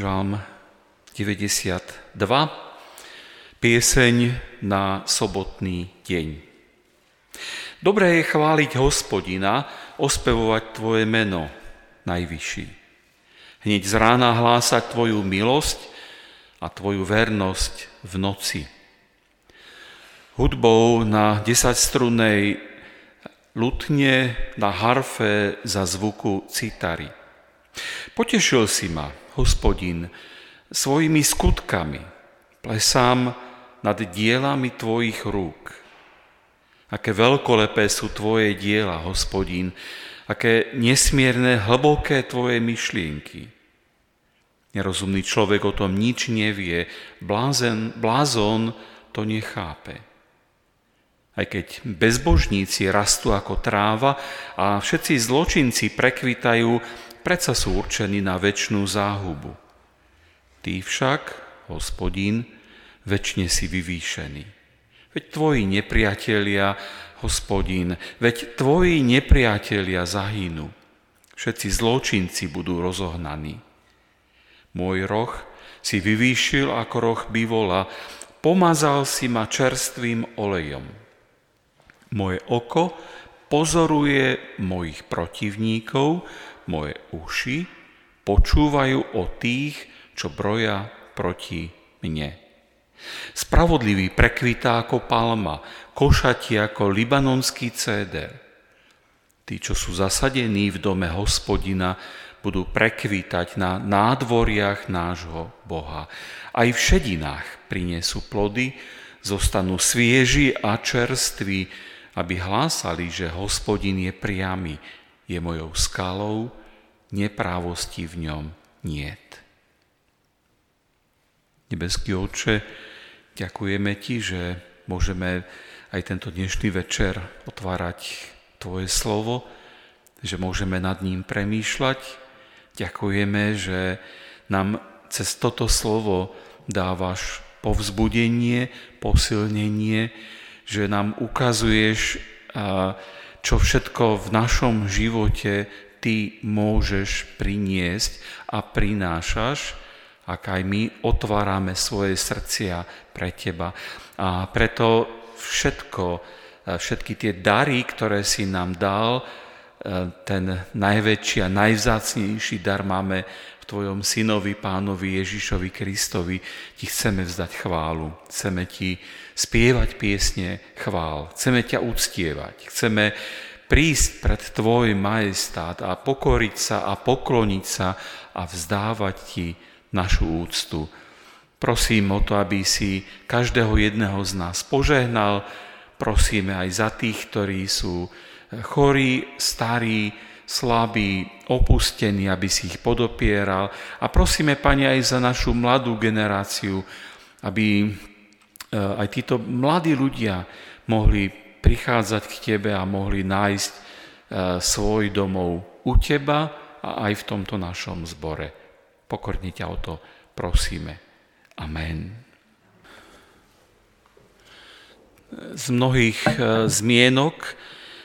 Žalm 92, pieseň na sobotný deň. Dobré je chváliť Hospodina, ospevovať Tvoje meno, Najvyšší. Hneď z rána hlásať Tvoju milosť a Tvoju vernosť v noci. Hudbou na 10-strunnej lutne, na harfe za zvuku citary. Potešil si ma, Hospodin, svojimi skutkami, plesám nad dielami Tvojich rúk. Aké veľkolepé sú Tvoje diela, Hospodin, aké nesmierne hlboké Tvoje myšlienky. Nerozumný človek o tom nič nevie, blázon to nechápe. Aj keď bezbožníci rastú ako tráva a všetci zločinci prekvitajú, predsa sú určení na večnú záhubu. Ty však, Hospodin, večne si vyvýšený. Veď Tvoji nepriatelia, Hospodin, veď Tvoji nepriatelia zahynú. Všetci zločinci budú rozohnaní. Môj roh si vyvýšil ako roh bivola, pomazal si ma čerstvým olejom. Moje oko pozoruje mojich protivníkov, moje uši počúvajú o tých, čo broja proti mne. Spravodlivý prekvitá ako palma, košatí ako libanonský céder. Tí, čo sú zasadení v dome Hospodina, budú prekvitať na nádvoriach nášho Boha. Aj v šedinách prinesú plody, zostanú svieži a čerství, aby hlásali, že Hospodin je priamy, je mojou skalou, neprávosti v ňom niet. Nebeský Otče, ďakujeme Ti, že môžeme aj tento dnešný večer otvárať Tvoje slovo, že môžeme nad ním premýšľať. Ďakujeme, že nám cez toto slovo dávaš povzbudenie, posilnenie, že nám ukazuješ, čo všetko v našom živote Ty môžeš priniesť a prinášaš, ak aj my otvárame svoje srdcia pre Teba. A preto všetky tie dary, ktoré si nám dal, ten najväčší a najvzácnejší dar máme v Tvojom synovi, Pánovi Ježišovi Kristovi. Ti chceme vzdať chválu, chceme Ti spievať piesne chvál, chceme Ťa uctievať, chceme prísť pred Tvoj majestát a pokoriť sa a pokloniť sa a vzdávať Ti našu úctu. Prosím o to, aby si každého jedného z nás požehnal. Prosíme aj za tých, ktorí sú chorí, starí, slabí, opustení, aby si ich podopieral. A prosíme, Pane, aj za našu mladú generáciu, aby aj títo mladí ľudia mohli prichádzať k Tebe a mohli nájsť svoj domov u Teba a aj v tomto našom zbore. Pokorne Ťa o to prosíme. Amen. Z mnohých zmienok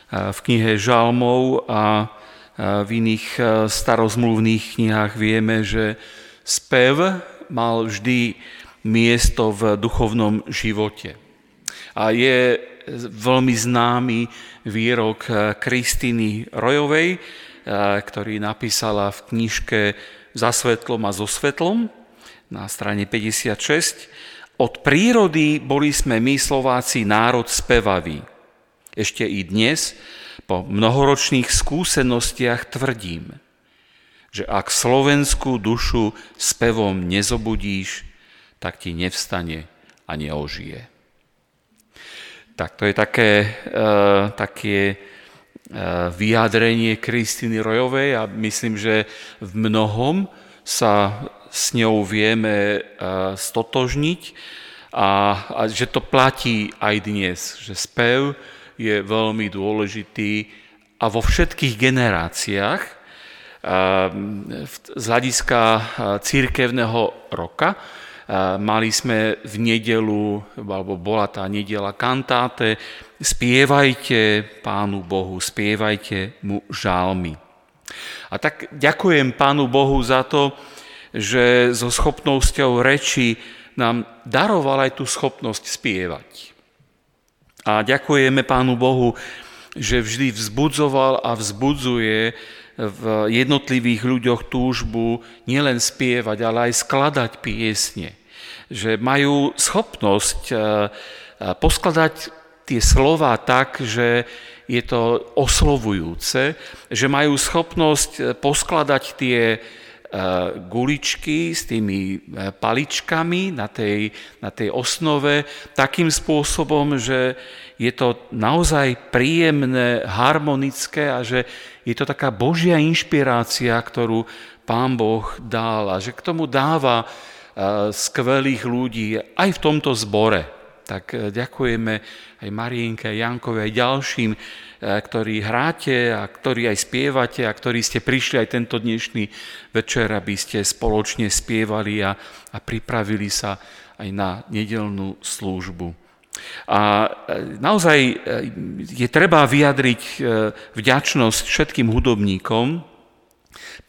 v knihe Žalmov a v iných starozmluvných knihách vieme, že spev mal vždy miesto v duchovnom živote. A je veľmi známy výrok Kristíny Royovej, ktorý napísala v knižke Za svetlom a so svetlom, na strane 56. Od prírody boli sme my Slováci národ spevaví. Ešte i dnes, po mnohoročných skúsenostiach tvrdím, že ak slovenskú dušu spevom nezobudíš, tak ti nevstane a neožije. Tak to je také vyjadrenie Kristíny Royovej a myslím, že v mnohom sa s ňou vieme stotožniť a že to platí aj dnes, že spev je veľmi dôležitý a vo všetkých generáciách z hľadiska cirkevného roka. Mali sme v nedeľu, alebo bola tá nedeľa kantáte, spievajte Pánu Bohu, spievajte mu žalmy. A tak ďakujem Pánu Bohu za to, že so schopnosťou reči nám daroval aj tú schopnosť spievať. A ďakujeme Pánu Bohu, že vždy vzbudzoval a vzbudzuje v jednotlivých ľuďoch túžbu nielen spievať, ale aj skladať piesne. Že majú schopnosť poskladať tie slova tak, že je to oslovujúce, že majú schopnosť poskladať tie guličky s tými paličkami na tej osnove takým spôsobom, že je to naozaj príjemné, harmonické a že je to taká Božia inšpirácia, ktorú Pán Boh dal a že k tomu dáva skvelých ľudí aj v tomto zbore. Tak ďakujeme aj Marienke, Jankovi, aj ďalším, ktorí hráte a ktorí aj spievate a ktorí ste prišli aj tento dnešný večer, aby ste spoločne spievali a pripravili sa aj na nedeľnú službu. A naozaj je treba vyjadriť vďačnosť všetkým hudobníkom,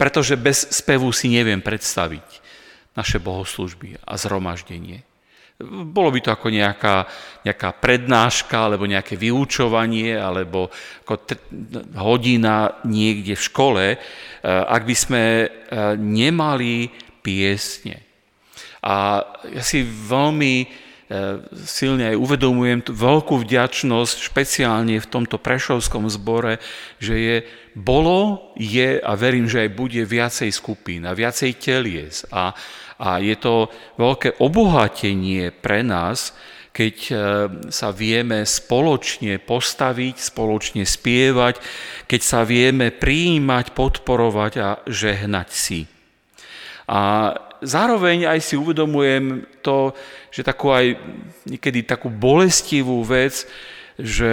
pretože bez spevu si neviem predstaviť naše bohoslužby a zhromaždenie. Bolo by to ako nejaká prednáška, alebo nejaké vyučovanie, alebo ako hodina niekde v škole, ak by sme nemali piesne. A ja si veľmi silne aj uvedomujem veľkú vďačnosť, špeciálne v tomto prešovskom zbore, že je a verím, že aj bude viacej skupín a viacej telies a je to veľké obohatenie pre nás, keď sa vieme spoločne postaviť, spoločne spievať, keď sa vieme prijímať, podporovať a žehnať si. A zároveň aj si uvedomujem to, že niekedy takú bolestivú vec, že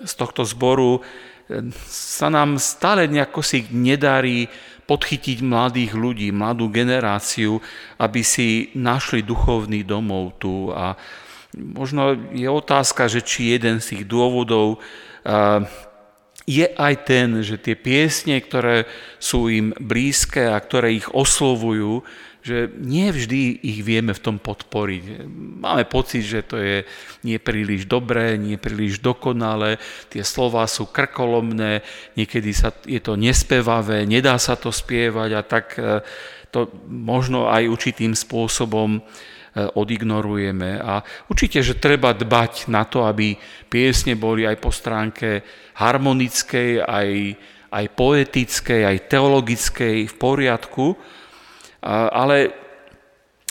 z tohto zboru sa nám stále nejako si nedarí podchytiť mladých ľudí, mladú generáciu, aby si našli duchovný domov tu. A možno je otázka, že či jeden z tých dôvodov je aj ten, že tie piesne, ktoré sú im blízke a ktoré ich oslovujú, že nie vždy ich vieme v tom podporiť. Máme pocit, že to je nie príliš dobré, nie príliš dokonalé, tie slová sú krkolomné, niekedy je to nespevavé, nedá sa to spievať a tak to možno aj určitým spôsobom odignorujeme. A určite, že treba dbať na to, aby piesne boli aj po stránke harmonickej, aj poetickej, aj teologickej v poriadku, ale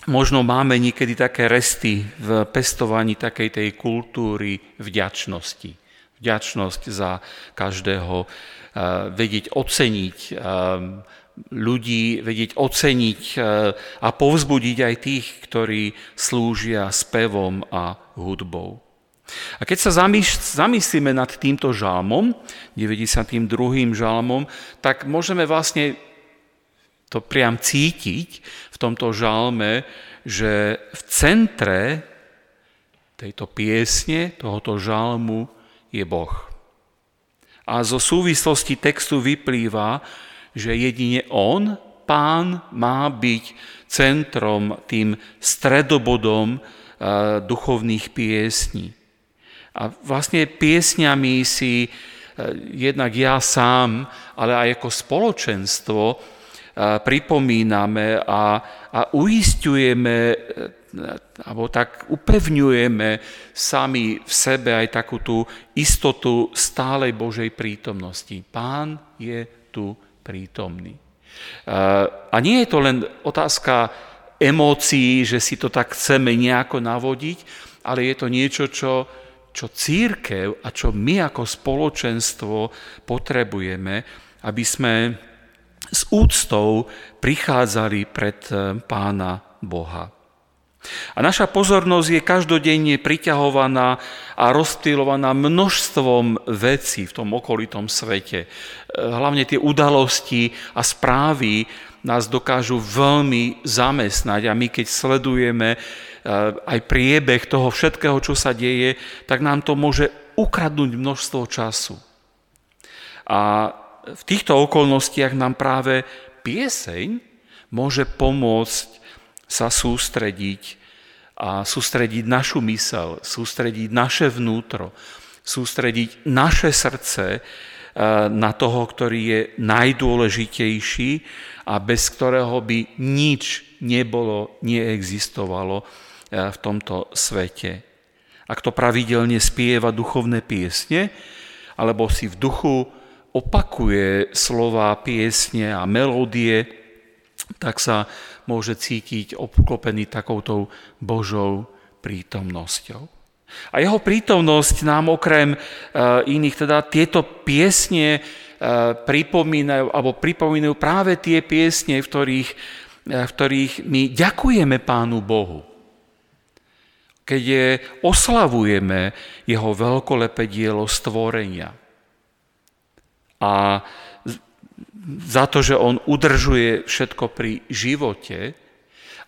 možno máme niekedy také resty v pestovaní takej tej kultúry vďačnosti. Vďačnosť za každého, vedieť oceniť ľudí, vedieť oceniť a povzbudiť aj tých, ktorí slúžia spevom a hudbou. A keď sa zamyslíme nad týmto žalmom, 92. žalmom, tak môžeme vlastne to priam cítiť v tomto žalme, že v centre tejto piesne, tohoto žalmu je Boh. A zo súvislosti textu vyplýva, že jedine On, Pán, má byť centrom, tým stredobodom duchovných piesní. A vlastne piesňami si jednak ja sám, ale aj ako spoločenstvo pripomíname a uisťujeme, alebo tak upevňujeme sami v sebe aj takú tú istotu stálej Božej prítomnosti. Pán je tu prítomný. A nie je to len otázka emócií, že si to tak chceme nejako navodiť, ale je to niečo, čo cirkev a čo my ako spoločenstvo potrebujeme, aby sme s úctou prichádzali pred Pána Boha. A naša pozornosť je každodenne priťahovaná a rozptýlovaná množstvom vecí v tom okolitom svete. Hlavne tie udalosti a správy nás dokážu veľmi zamestnať a my keď sledujeme aj priebeh toho všetkého, čo sa deje, tak nám to môže ukradnúť množstvo času. A v týchto okolnostiach nám práve pieseň môže pomôcť sa sústrediť a sústrediť našu mysel, sústrediť naše vnútro, sústrediť naše srdce na toho, ktorý je najdôležitejší a bez ktorého by nič nebolo, neexistovalo v tomto svete. A kto pravidelne spieva duchovné piesne, alebo si v duchu opakuje slová piesne a melódie, tak sa môže cítiť obklopený takouto Božou prítomnosťou. A jeho prítomnosť nám okrem iných, teda tieto piesne pripomínajú práve tie piesne, v ktorých my ďakujeme Pánu Bohu. Keď oslavujeme jeho veľkolepé dielo stvorenia a za to, že on udržuje všetko pri živote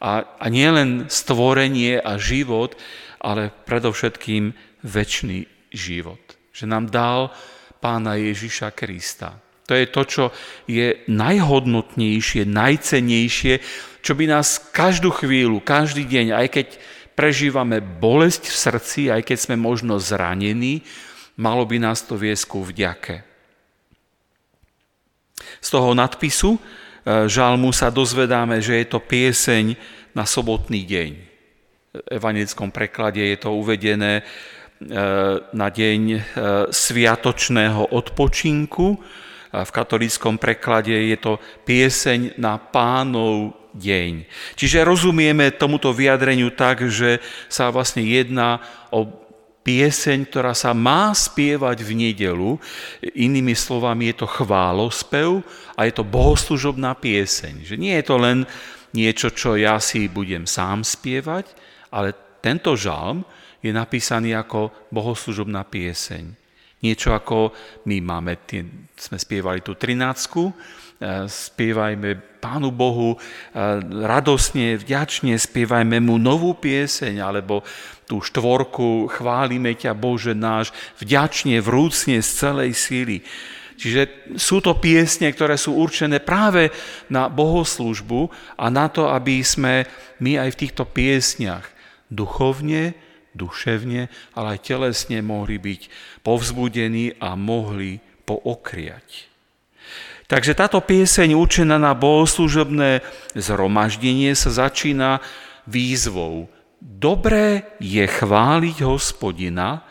a nie len stvorenie a život, ale predovšetkým večný život. Že nám dal Pána Ježiša Krista. To je to, čo je najhodnotnejšie, najcennejšie, čo by nás každú chvíľu, každý deň, aj keď prežívame bolesť v srdci, aj keď sme možno zranení, malo by nás to viesť ku vďake. Z toho nadpisu žalmu sa dozvedáme, že je to pieseň na sobotný deň. V evanjelickom preklade je to uvedené na deň sviatočného odpočinku, v katolíckom preklade je to pieseň na Pánov deň. Čiže rozumieme tomuto vyjadreniu tak, že sa vlastne jedná o pieseň, ktorá sa má spievať v nedeľu. Inými slovami je to chválospev a je to bohoslužobná pieseň. Že nie je to len niečo, čo ja si budem sám spievať, ale tento žalm je napísaný ako bohoslužobná pieseň. Niečo ako my máme, sme spievali tú 13, spievajme Pánu Bohu radosne, vďačne, spievajme mu novú pieseň, alebo tú 4, chválime ťa Bože náš, vďačne, vrúcne, z celej síly. Čiže sú to piesne, ktoré sú určené práve na bohoslúžbu a na to, aby sme my aj v týchto piesniach duchovne, duševne, ale aj telesne mohli byť povzbudení a mohli pookriať. Takže táto pieseň určená na bohoslúžobné zhromaždenie sa začína výzvou. Dobré je chváliť Hospodina,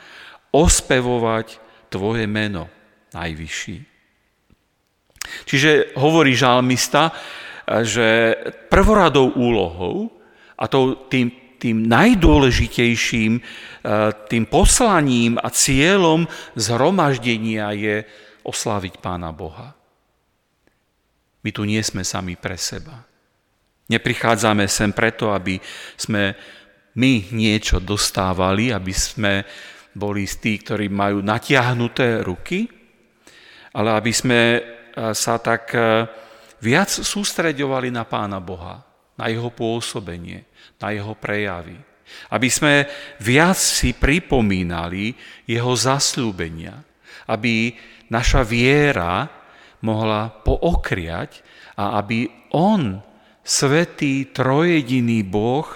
ospevovať tvoje meno, najvyšší. Čiže hovorí žalmista, že prvoradou úlohou a tým najdôležitejším, tým poslaním a cieľom zhromaždenia je osláviť Pána Boha. My tu nie sme sami pre seba. Neprichádzame sem preto, aby sme my niečo dostávali, aby sme boli z tých, ktorí majú natiahnuté ruky, ale aby sme sa tak viac sústreďovali na Pána Boha, na jeho pôsobenie, na jeho prejavy. Aby sme viac si pripomínali jeho zasľúbenia, aby naša viera mohla pookriať a aby on, svätý trojjediný Boh,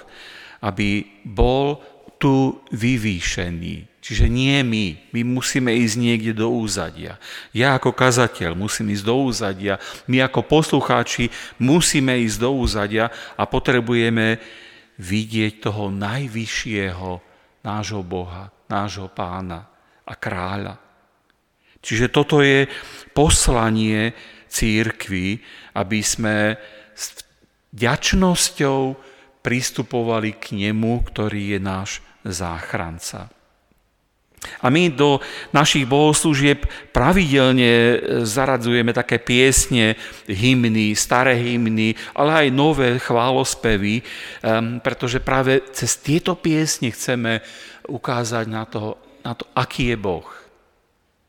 aby bol tu vyvýšený. Čiže nie my musíme ísť niekde do úzadia. Ja ako kazateľ musím ísť do úzadia, my ako poslucháči musíme ísť do úzadia a potrebujeme vidieť toho najvyššieho, nášho Boha, nášho Pána a Kráľa. Čiže toto je poslanie cirkvi, aby sme s vďačnosťou pristupovali k nemu, ktorý je náš záchranca. A my do našich bohoslúžieb pravidelne zaradzujeme také piesne, hymny, staré hymny, ale aj nové chválospevy, pretože práve cez tieto piesne chceme ukázať na to, aký je Boh,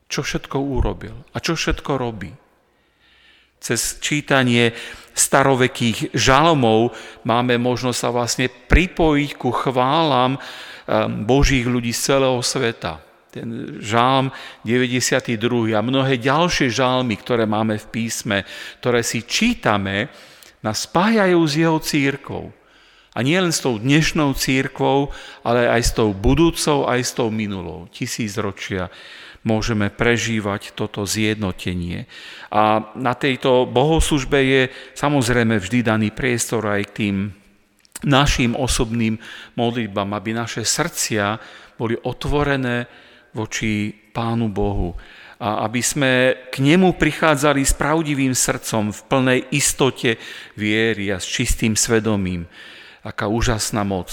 čo všetko urobil a čo všetko robí. Cez čítanie starovekých žalmov máme možnosť sa vlastne pripojiť ku chválam Božích ľudí z celého sveta. Ten žalm 92. a mnohé ďalšie žalmy, ktoré máme v písme, ktoré si čítame, nás spájajú s jeho cirkvou. A nie len s tou dnešnou cirkvou, ale aj s tou budúcou, aj s tou minulou. Tisícročia môžeme prežívať toto zjednotenie. A na tejto bohoslužbe je samozrejme vždy daný priestor aj k tým našim osobným modlitbám, aby naše srdcia boli otvorené voči Pánu Bohu. A aby sme k nemu prichádzali s pravdivým srdcom, v plnej istote viery a s čistým svedomím. Aká úžasná moc,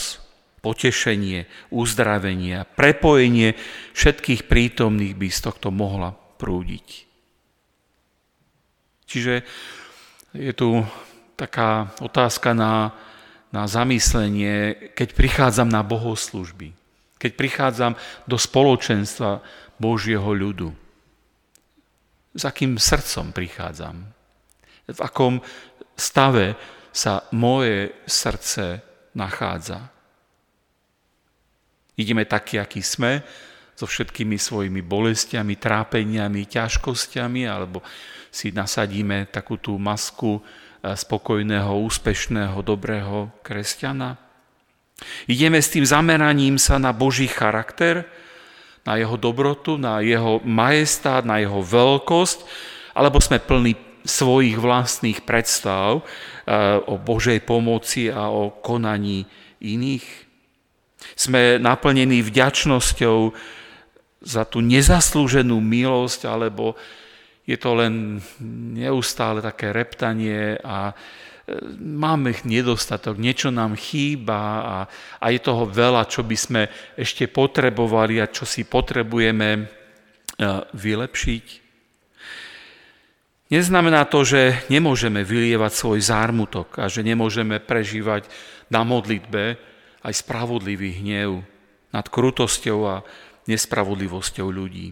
potešenie, uzdravenie a prepojenie všetkých prítomných by z tohto mohla prúdiť. Čiže je tu taká otázka na zamyslenie, keď prichádzam na bohoslužby, keď prichádzam do spoločenstva Božieho ľudu. S akým srdcom prichádzam? V akom stave sa moje srdce nachádza? Ideme takí, akí sme, so všetkými svojimi bolestiami, trápeniami, ťažkosťami, alebo si nasadíme takú tú masku spokojného, úspešného, dobrého kresťana? Ideme s tým zameraním sa na Boží charakter, na jeho dobrotu, na jeho majestát, na jeho veľkosť, alebo sme plní svojich vlastných predstav o Božej pomoci a o konaní iných? Sme naplnení vďačnosťou za tú nezaslúženú milosť, alebo je to len neustále také reptanie a máme nedostatok, niečo nám chýba a je toho veľa, čo by sme ešte potrebovali a čo si potrebujeme vylepšiť. Neznamená to, že nemôžeme vylievať svoj zármutok a že nemôžeme prežívať na modlitbe aj spravodlivý hnev nad krutosťou a nespravodlivosťou ľudí.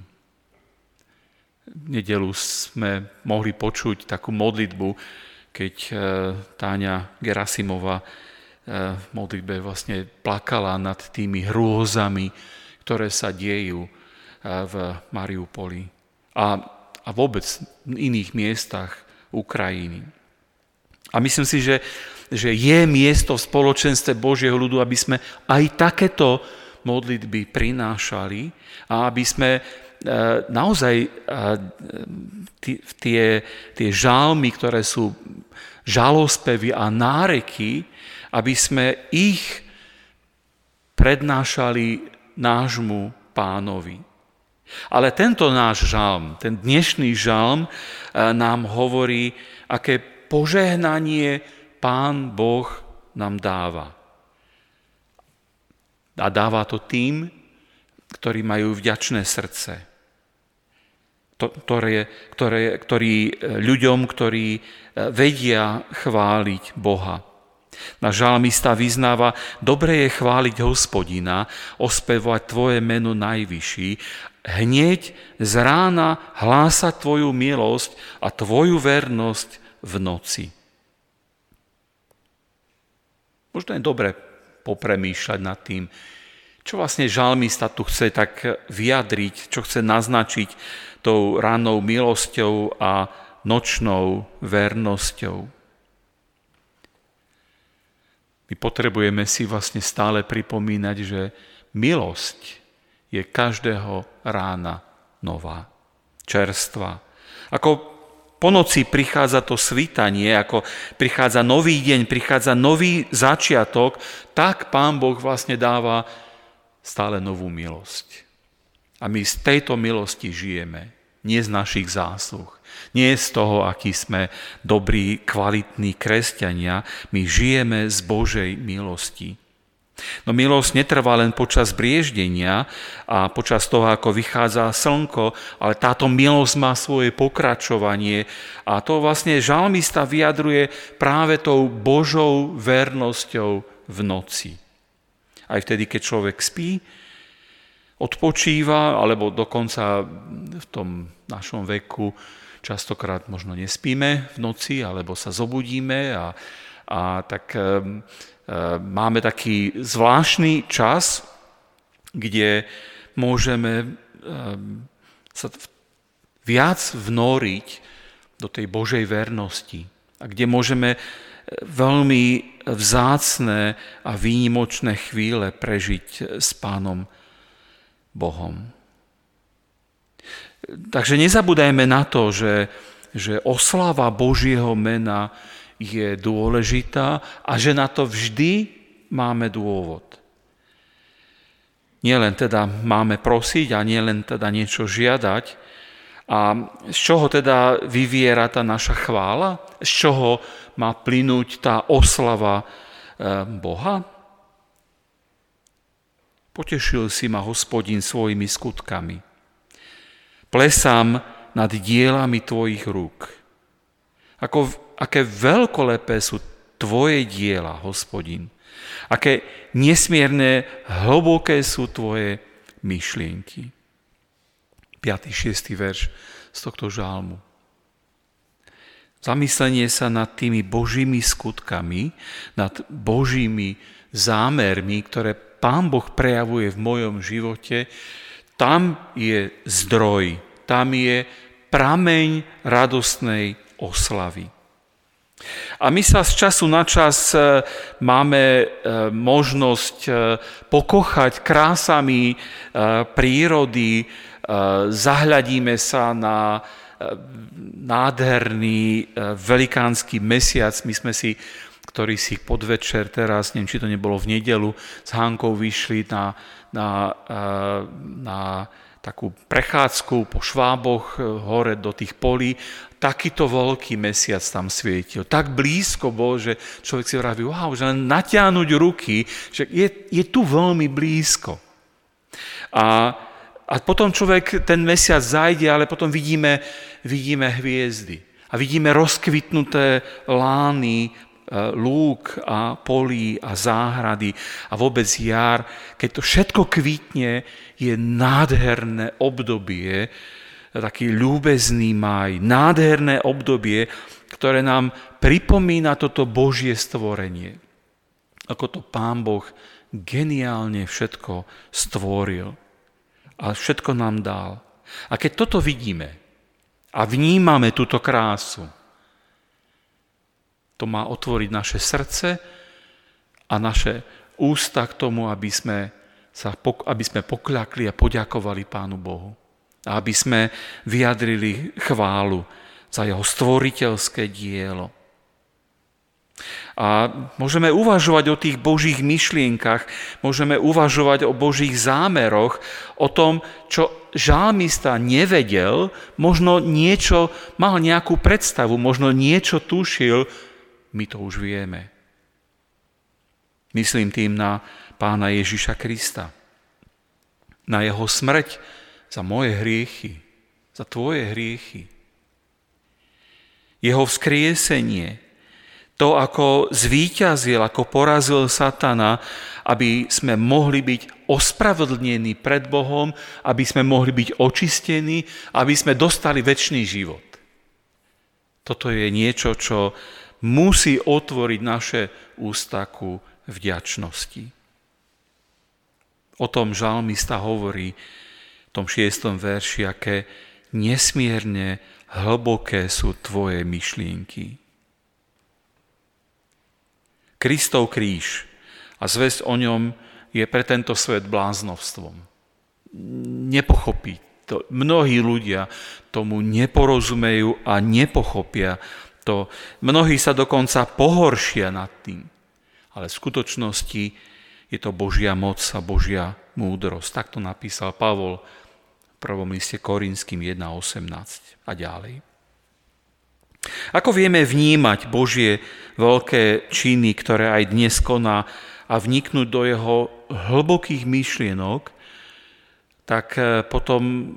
V nedeľu sme mohli počuť takú modlitbu, keď Táňa Gerasimova v modlitbe vlastne plakala nad tými hrôzami, ktoré sa dejú v Mariupoli a vôbec v iných miestach Ukrajiny. A myslím si, že je miesto v spoločenstve Božieho ľudu, aby sme aj takéto modlitby prinášali a aby sme naozaj tie žalmy, ktoré sú žalospevy a náreky, aby sme ich prednášali nášmu Pánovi. Ale tento náš žalm, ten dnešný žalm nám hovorí, aké požehnanie Pán Boh nám dáva. A dáva to tým, ktorí majú vďačné srdce. Ktorí ľuďom, ktorí vedia chváliť Boha. Náš žalmista vyznáva, dobre je chváliť Hospodina, ospevovať Tvoje meno najvyšší, hneď z rána hlásať Tvoju milosť a Tvoju vernosť v noci. Možno je dobre popremýšľať nad tým, čo vlastne žalmista tu chce tak vyjadriť, čo chce naznačiť tou rannou milosťou a nočnou vernosťou. My potrebujeme si vlastne stále pripomínať, že milosť je každého rána nová, čerstvá. Ako po noci prichádza to svitanie, ako prichádza nový deň, prichádza nový začiatok, tak Pán Boh vlastne dáva stále novú milosť. A my z tejto milosti žijeme. Nie z našich zásluh. Nie z toho, akí sme dobrí, kvalitní kresťania. My žijeme z Božej milosti. No milosť netrvá len počas brieždenia a počas toho, ako vychádza slnko, ale táto milosť má svoje pokračovanie a to vlastne žalmista vyjadruje práve tou Božou vernosťou v noci. Aj vtedy, keď človek spí, odpočíva, alebo dokonca v tom našom veku častokrát možno nespíme v noci, alebo sa zobudíme a tak máme taký zvláštny čas, kde môžeme sa viac vnoriť do tej Božej vernosti a kde môžeme veľmi vzácne a výnimočné chvíle prežiť s Pánom Bohom. Takže nezabúdajme na to, že oslava Božieho mena je dôležitá a že na to vždy máme dôvod. Nielen teda máme prosiť a nielen teda niečo žiadať. A z čoho teda vyviera tá naša chvála? Z čoho má plynúť tá oslava Boha? Potešil si ma Hospodin svojimi skutkami. Plesám nad dielami tvojich rúk. Aké veľkolepé sú tvoje diela, Hospodin. Aké nesmierne hlboké sú tvoje myšlienky. 5. 6. verš z tohto žálmu. Zamyslenie sa nad tými Božími skutkami, nad Božími zámermi, ktoré Pán Boh prejavuje v mojom živote, tam je zdroj, tam je prameň radostnej oslavy. A my sa z času na čas máme možnosť pokochať krásami prírody, zahľadíme sa na nádherný velikánsky mesiac. My sme si, ktorý si podvečer teraz, neviem, či to nebolo v nedeľu, s Hankou vyšli na takú prechádzku po Šváboch hore do tých polí. Takýto veľký mesiac tam svietil. Tak blízko bol, že človek si vraví, wow, že len natiahnuť ruky, že je tu veľmi blízko. A potom človek ten mesiac zajde, ale potom vidíme hviezdy. A vidíme rozkvitnuté lány, lúk a polí a záhrady a vôbec jar, keď to všetko kvitne, je nádherné obdobie, taký ľúbezný máj, nádherné obdobie, ktoré nám pripomína toto Božie stvorenie. Ako to Pán Boh geniálne všetko stvoril a všetko nám dal. A keď toto vidíme a vnímame túto krásu, to má otvoriť naše srdce a naše ústa k tomu, aby sme pokľakli a poďakovali Pánu Bohu. A aby sme vyjadrili chválu za jeho stvoriteľské dielo. A môžeme uvažovať o tých Božích myšlienkach, môžeme uvažovať o Božích zámeroch, o tom, čo žalmista nevedel, možno niečo, mal nejakú predstavu, možno niečo tušil, my to už vieme. Myslím tým na Pána Ježiša Krista. Na jeho smrť za moje hriechy, za tvoje hriechy. Jeho vzkriesenie, to ako zvíťazil, ako porazil satana, aby sme mohli byť ospravedlnení pred Bohom, aby sme mohli byť očistení, aby sme dostali večný život. Toto je niečo, čo musí otvoriť naše ústa ku vďačnosti. O tom žalmista hovorí v tom 6. verši, aké nesmierne hlboké sú tvoje myšlienky. Kristov kríž a zvesť o ňom je pre tento svet bláznovstvom. Nepochopí to. Mnohí ľudia tomu neporozumejú a nepochopia to. Mnohí sa dokonca pohoršia nad tým. Ale v skutočnosti je to Božia moc a Božia múdrosť. Tak to napísal Pavol v 1. liste Korinským 1.18 a ďalej. Ako vieme vnímať Božie veľké činy, ktoré aj dnes koná a vniknúť do jeho hlbokých myšlienok, tak potom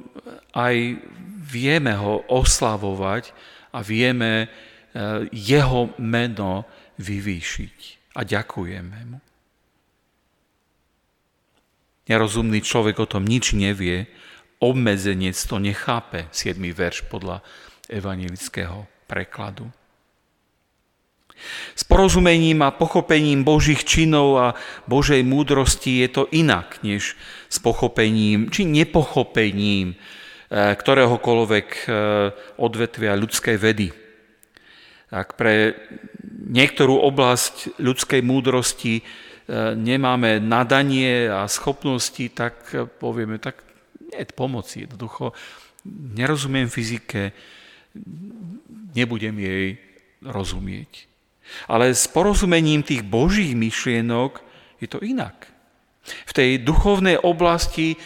aj vieme ho oslavovať a vieme jeho meno vyvýšiť. A ďakujeme mu. Nerozumný človek o tom nič nevie, obmedzenec to nechápe, 7. verš podľa evanjelického prekladu. S porozumením a pochopením Božích činov a Božej múdrosti je to inak, než s pochopením či nepochopením ktoréhokoľvek odvetvia ľudskej vedy. Tak pre niektorú oblasť ľudskej múdrosti nemáme nadanie a schopnosti, tak povieme, tak nie je pomoci. Jednoducho, nerozumiem fyzike, nebudem jej rozumieť. Ale s porozumením tých božích myšlienok je to inak. V tej duchovnej oblasti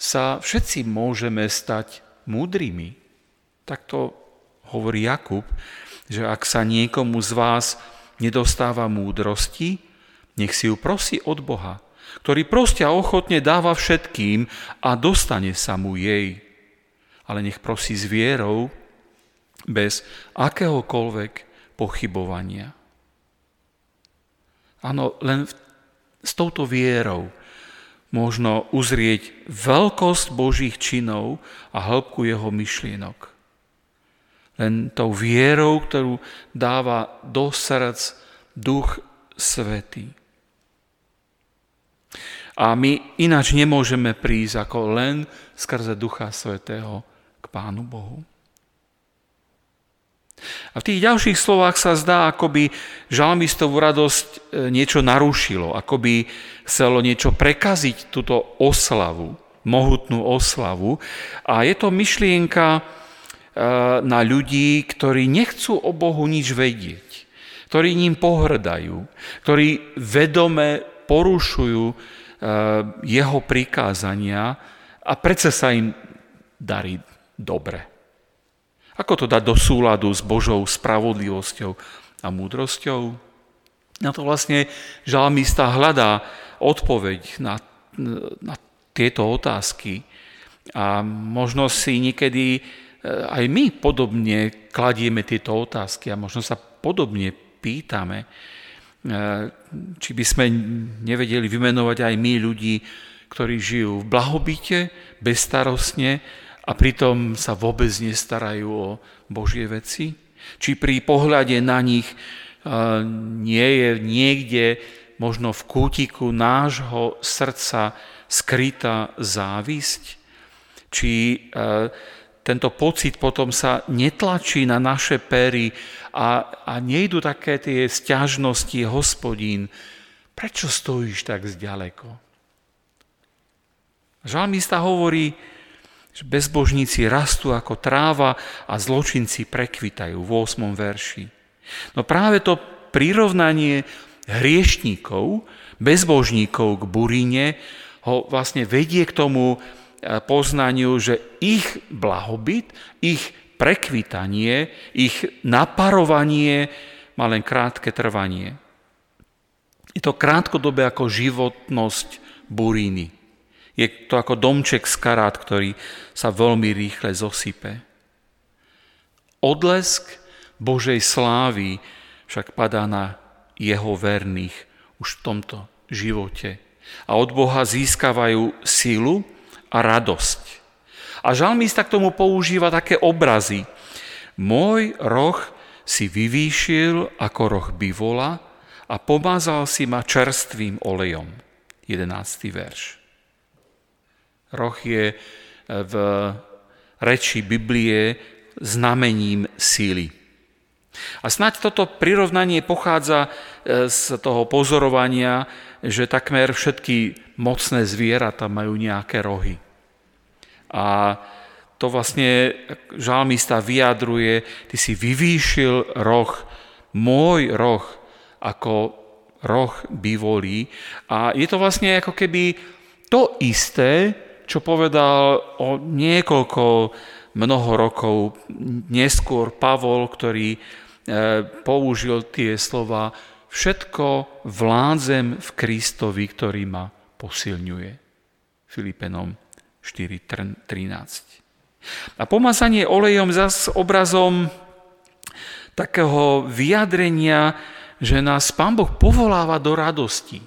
sa všetci môžeme stať múdrymi. Tak to hovorí Jakub, že ak sa niekomu z vás nedostáva múdrosti, nech si ju prosí od Boha, ktorý prostia ochotne dáva všetkým a dostane sa mu jej. Ale nech prosí s vierou, bez akéhokoľvek pochybovania. Áno, len s touto vierou možno uzrieť veľkosť Božích činov a hĺbku jeho myšlienok. Len tou vierou, ktorú dáva do srdc Duch Svätý. A my ináč nemôžeme prísť ako len skrze Ducha Svätého k Pánu Bohu. A v tých ďalších slovách sa zdá, akoby žalmistovú radosť niečo narušilo, akoby chcelo niečo prekaziť túto oslavu, mohutnú oslavu. A je to myšlienka na ľudí, ktorí nechcú o Bohu nič vedieť, ktorí ním pohrdajú, ktorí vedome porušujú jeho prikázania a predsa sa im darí dobre. Ako to dať do súladu s Božou spravodlivosťou a múdrosťou? Na to vlastne žalmista hľadá odpoveď na tieto otázky a možno si niekedy aj my podobne kladieme tieto otázky a možno sa podobne pýtame, či by sme nevedeli vymenovať aj my ľudí, ktorí žijú v blahobite, bezstarostne a pritom sa vôbec nestarajú o Božie veci? Či pri pohľade na nich nie je niekde, možno v kútiku nášho srdca, skrytá závisť? Či tento pocit potom sa netlačí na naše pery a nejdu také tie sťažnosti, Hospodín, prečo stojíš tak zďaleko? Žalmista hovorí, že bezbožníci rastú ako tráva a zločinci prekvitajú v 8. verši. No práve to prirovnanie hriešníkov, bezbožníkov k burine, ho vlastne vedie k tomu poznaniu, že ich blahobyt, ich prekvitanie, ich naparovanie má len krátke trvanie. Je to krátkodobé ako životnosť buriny. Je to ako domček z karát, ktorý sa veľmi rýchle zosype. Odlesk Božej slávy však padá na jeho verných už v tomto živote. A od Boha získavajú silu a radosť. A žalmista k tomu používa také obrazy. Môj roh si vyvýšil ako roh bivola a pomazal si ma čerstvým olejom. 11. verš. Roh je v reči Biblie znamením síly. A snáď toto prirovnanie pochádza z toho pozorovania, že takmer všetky mocné zvieratá majú nejaké rohy. A to vlastne žalmista vyjadruje, ty si vyvýšil roh, môj roh, ako roh bivolí. A je to vlastne ako keby to isté, čo povedal o niekoľko mnoho rokov neskôr Pavol, ktorý použil tie slova všetko vládzem v Kristovi, ktorý ma posilňuje. Filipenom 4.13. A pomazanie olejom zas obrazom takého vyjadrenia, že nás Pán Boh povoláva do radosti.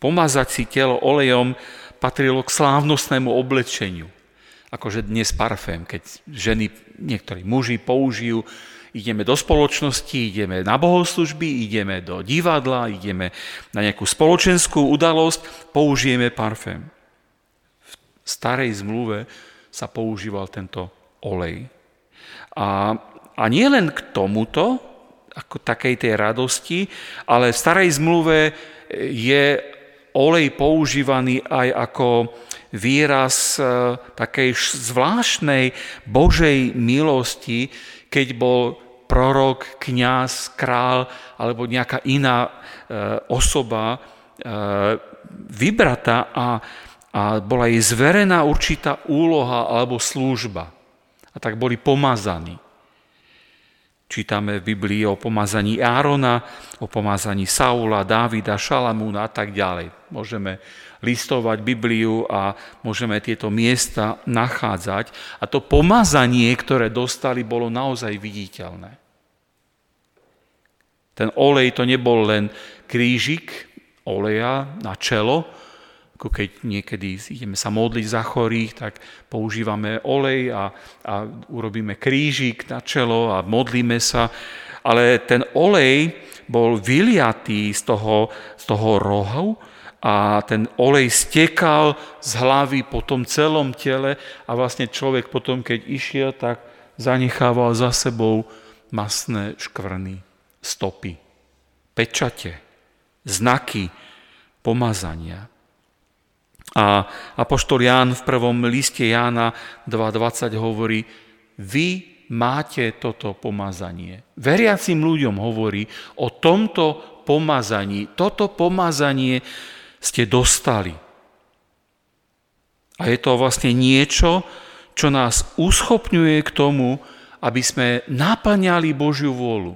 Pomazať si telo olejom patrilo k slávnostnému oblečeniu. Akože dnes parfém, keď ženy, niektorí muži použijú, ideme do spoločnosti, ideme na bohoslužby, ideme do divadla, ideme na nejakú spoločenskú udalosť, použijeme parfém. V starej zmluve sa používal tento olej. A nie len k tomuto ako takej tej radosti, ale v starej zmluve je olej používaný aj ako výraz takej zvláštnej Božej milosti, keď bol prorok, kňaz, král alebo nejaká iná osoba vybratá a bola jej zverená určitá úloha alebo služba. A tak boli pomazaní. Čítame v Biblii o pomazaní Árona, o pomazaní Saula, Dávida, Šalamúna a tak ďalej. Môžeme listovať Bibliu a môžeme tieto miesta nachádzať. A to pomazanie, ktoré dostali, bolo naozaj viditeľné. Ten olej to nebol len krížik oleja na čelo, ako keď niekedy ideme sa modliť za chorých, tak používame olej a urobíme krížik na čelo a modlíme sa. Ale ten olej bol vyliatý z toho rohu a ten olej stekal z hlavy po tom celom tele a vlastne človek potom, keď išiel, tak zanechával za sebou masné škvrny, stopy, pečate, znaky pomazania. A apoštol Ján v prvom liste Jána 2.20 hovorí, vy máte toto pomazanie. Veriacim ľuďom hovorí o tomto pomazaní. Toto pomazanie ste dostali. A je to vlastne niečo, čo nás uschopňuje k tomu, aby sme naplňali Božiu vôľu.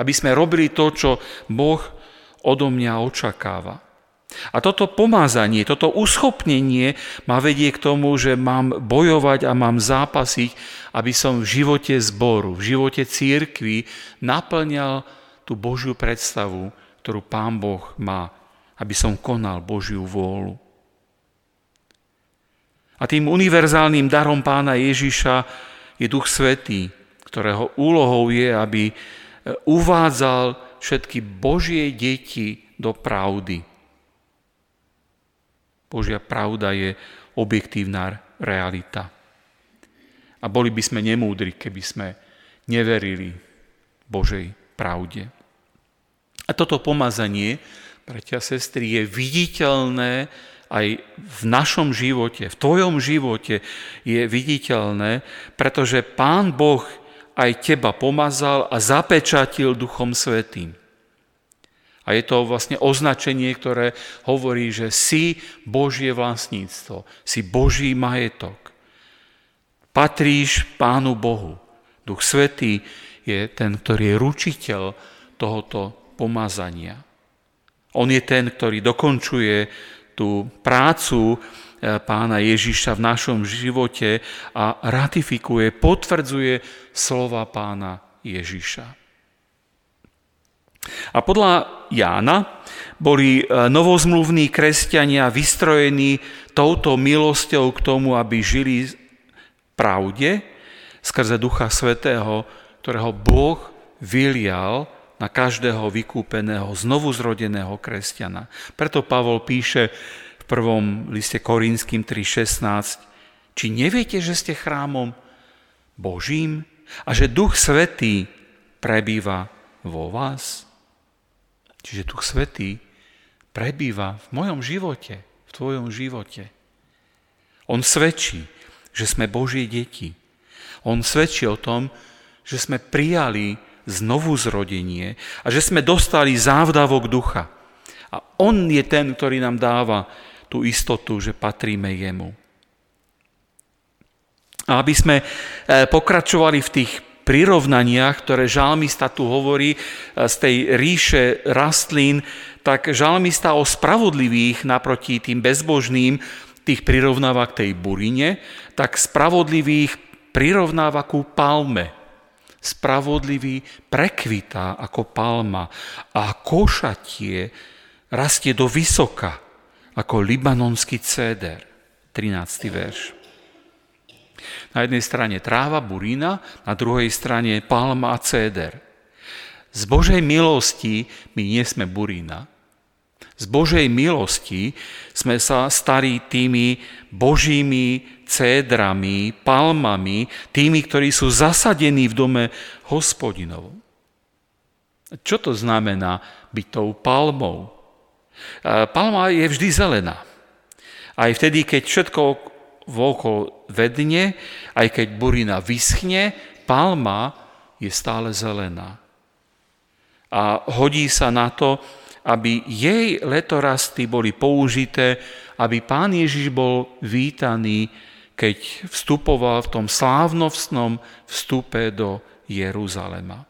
Aby sme robili to, čo Boh odo mňa očakáva. A toto pomazanie, toto uschopnenie ma vedie k tomu, že mám bojovať a mám zápasiť, aby som v živote zboru, v živote cirkvi naplňal tú Božiu predstavu, ktorú Pán Boh má, aby som konal Božiu vôľu. A tým univerzálnym darom Pána Ježiša je Duch Svätý, ktorého úlohou je, aby uvádzal všetky Božie deti do pravdy. Božia pravda je objektívna realita. A boli by sme nemúdri, keby sme neverili Božej pravde. A toto pomazanie, bratia a sestry, je viditeľné aj v našom živote, v tvojom živote je viditeľné, pretože Pán Boh aj teba pomazal a zapečatil Duchom Svätým. A je to vlastne označenie, ktoré hovorí, že si Božie vlastníctvo, si Boží majetok. Patríš Pánu Bohu. Duch Svätý je ten, ktorý je ručiteľ tohoto pomazania. On je ten, ktorý dokončuje tú prácu Pána Ježiša v našom živote a ratifikuje, potvrdzuje slova Pána Ježiša. A podľa Jána boli novozmluvní kresťania vystrojení touto milosťou k tomu, aby žili pravde skrze Ducha Svätého, ktorého Boh vylial na každého vykúpeného, znovuzrodeného kresťana. Preto Pavol píše v prvom liste Korinským 3.16, či neviete, že ste chrámom Božím a že Duch Svätý prebýva vo vás? Čiže Duch Svätý prebýva v mojom živote, v tvojom živote. On svedčí, že sme Božie deti. On svedčí o tom, že sme prijali znovuzrodenie a že sme dostali závdavok ducha. A on je ten, ktorý nám dáva tú istotu, že patríme jemu. A aby sme pokračovali v tých prirovnaniach, ktoré žalmista tu hovorí z tej ríše rastlín, tak žalmista o spravodlivých naproti tým bezbožným tých prirovnáva k tej burine, tak spravodlivých prirovnáva ku palme. Spravodlivý prekvitá ako palma a košatie rastie do vysoka ako libanonský céder. 13. verš. Na jednej strane tráva, burina, na druhej strane palma a céder. Z Božej milosti my nie sme burina. Z Božej milosti sme sa stali tými Božími cédrami, palmami, tými, ktorí sú zasadení v dome Hospodinovom. Čo to znamená byť tou palmou? Palma je vždy zelená. Aj vtedy, keď všetko okolo vedne, aj keď burina vyschne, palma je stále zelená. A hodí sa na to, aby jej letorasty boli použité, aby Pán Ježiš bol vítaný, keď vstupoval v tom slávnostnom vstupe do Jeruzalema.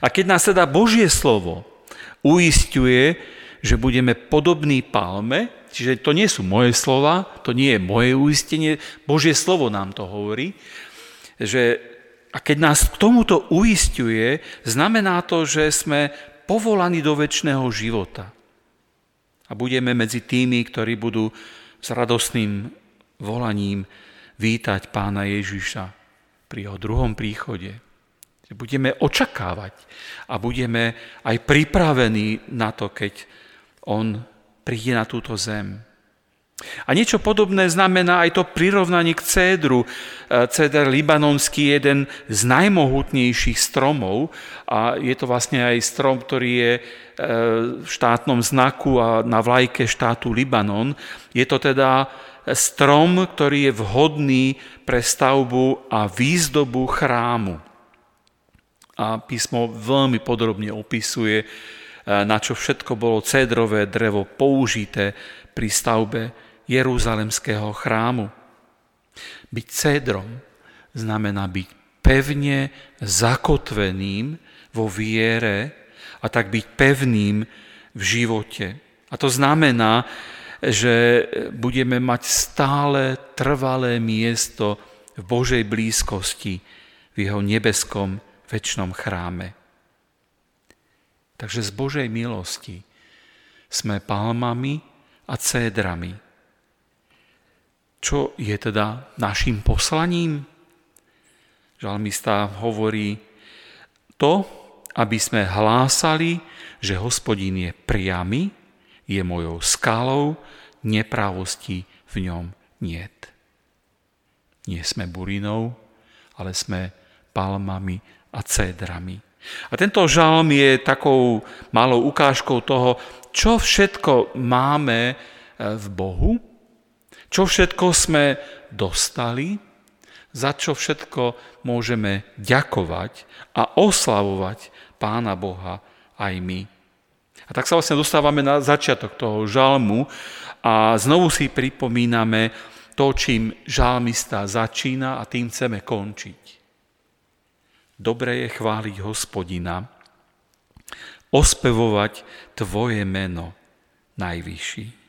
A keď nás teda Božie slovo uisťuje, že budeme podobní palme, čiže to nie sú moje slova, to nie je moje uistenie, Božie slovo nám to hovorí, že a keď nás k tomuto uisťuje, znamená to, že sme povolaní do večného života. A budeme medzi tými, ktorí budú s radostným volaním vítať Pána Ježiša pri jeho druhom príchode. Budeme očakávať a budeme aj pripravení na to, keď on príde na túto zem. A niečo podobné znamená aj to prirovnanie k cédru. Céder libanonský je jeden z najmohutnejších stromov a je to vlastne aj strom, ktorý je v štátnom znaku a na vlajke štátu Libanon. Je to teda strom, ktorý je vhodný pre stavbu a výzdobu chrámu. A písmo veľmi podrobne opisuje, na čo všetko bolo cédrové drevo použité pri stavbe Jeruzalemského chrámu. Byť cédrom znamená byť pevne zakotveným vo viere a tak byť pevným v živote. A to znamená, že budeme mať stále trvalé miesto v Božej blízkosti, v jeho nebeskom večnom chráme. Takže z Božej milosti sme palmami a cédrami. Čo je teda našim poslaním? Žalmista hovorí to, aby sme hlásali, že Hospodin je priamy, je mojou skalou, nepravosti v ňom niet. Nie sme burinou, ale sme palmami a cédrami. A tento žalm je takou malou ukážkou toho, čo všetko máme v Bohu, čo všetko sme dostali, za čo všetko môžeme ďakovať a oslavovať Pána Boha aj my. A tak sa vlastne dostávame na začiatok toho žalmu a znovu si pripomíname to, čím žalmista začína a tým chceme končiť. Dobre je chváliť Hospodina, ospevovať Tvoje meno, Najvyšší.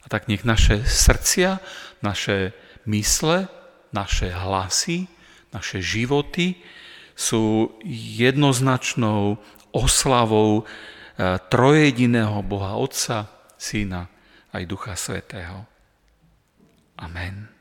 A tak nech naše srdcia, naše mysle, naše hlasy, naše životy sú jednoznačnou oslavou trojediného Boha Otca, Syna aj Ducha Svätého. Amen.